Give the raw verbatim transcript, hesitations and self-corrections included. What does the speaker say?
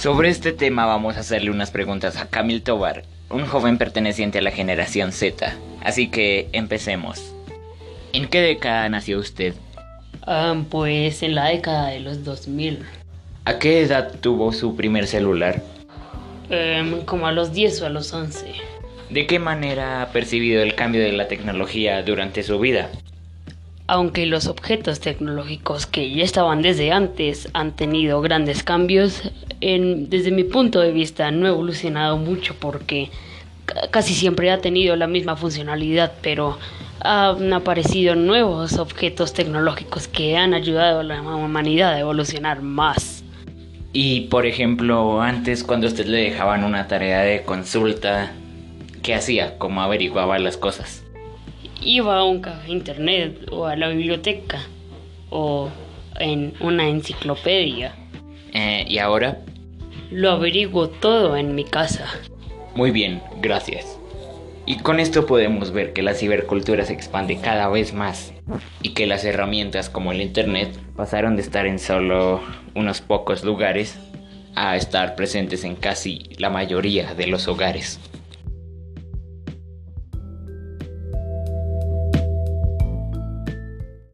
Sobre este tema vamos a hacerle unas preguntas a Camil Tobar, un joven perteneciente a la generación zeta. Así que empecemos. ¿En qué década nació usted? Um, pues en la década de los dos mil. ¿A qué edad tuvo su primer celular? Um, como a los diez o a los once. ¿De qué manera ha percibido el cambio de la tecnología durante su vida? Aunque los objetos tecnológicos que ya estaban desde antes han tenido grandes cambios, en, desde mi punto de vista no ha evolucionado mucho porque casi siempre ha tenido la misma funcionalidad, pero han aparecido nuevos objetos tecnológicos que han ayudado a la humanidad a evolucionar más. Y, por ejemplo, antes cuando a usted le dejaban una tarea de consulta, ¿qué hacía? ¿Cómo averiguaba las cosas? Iba a un café internet o a la biblioteca o en una enciclopedia. Eh, ¿Y ahora? Lo averiguo todo en mi casa. Muy bien, gracias. Y con esto podemos ver que la cibercultura se expande cada vez más y que las herramientas como el internet pasaron de estar en solo unos pocos lugares a estar presentes en casi la mayoría de los hogares.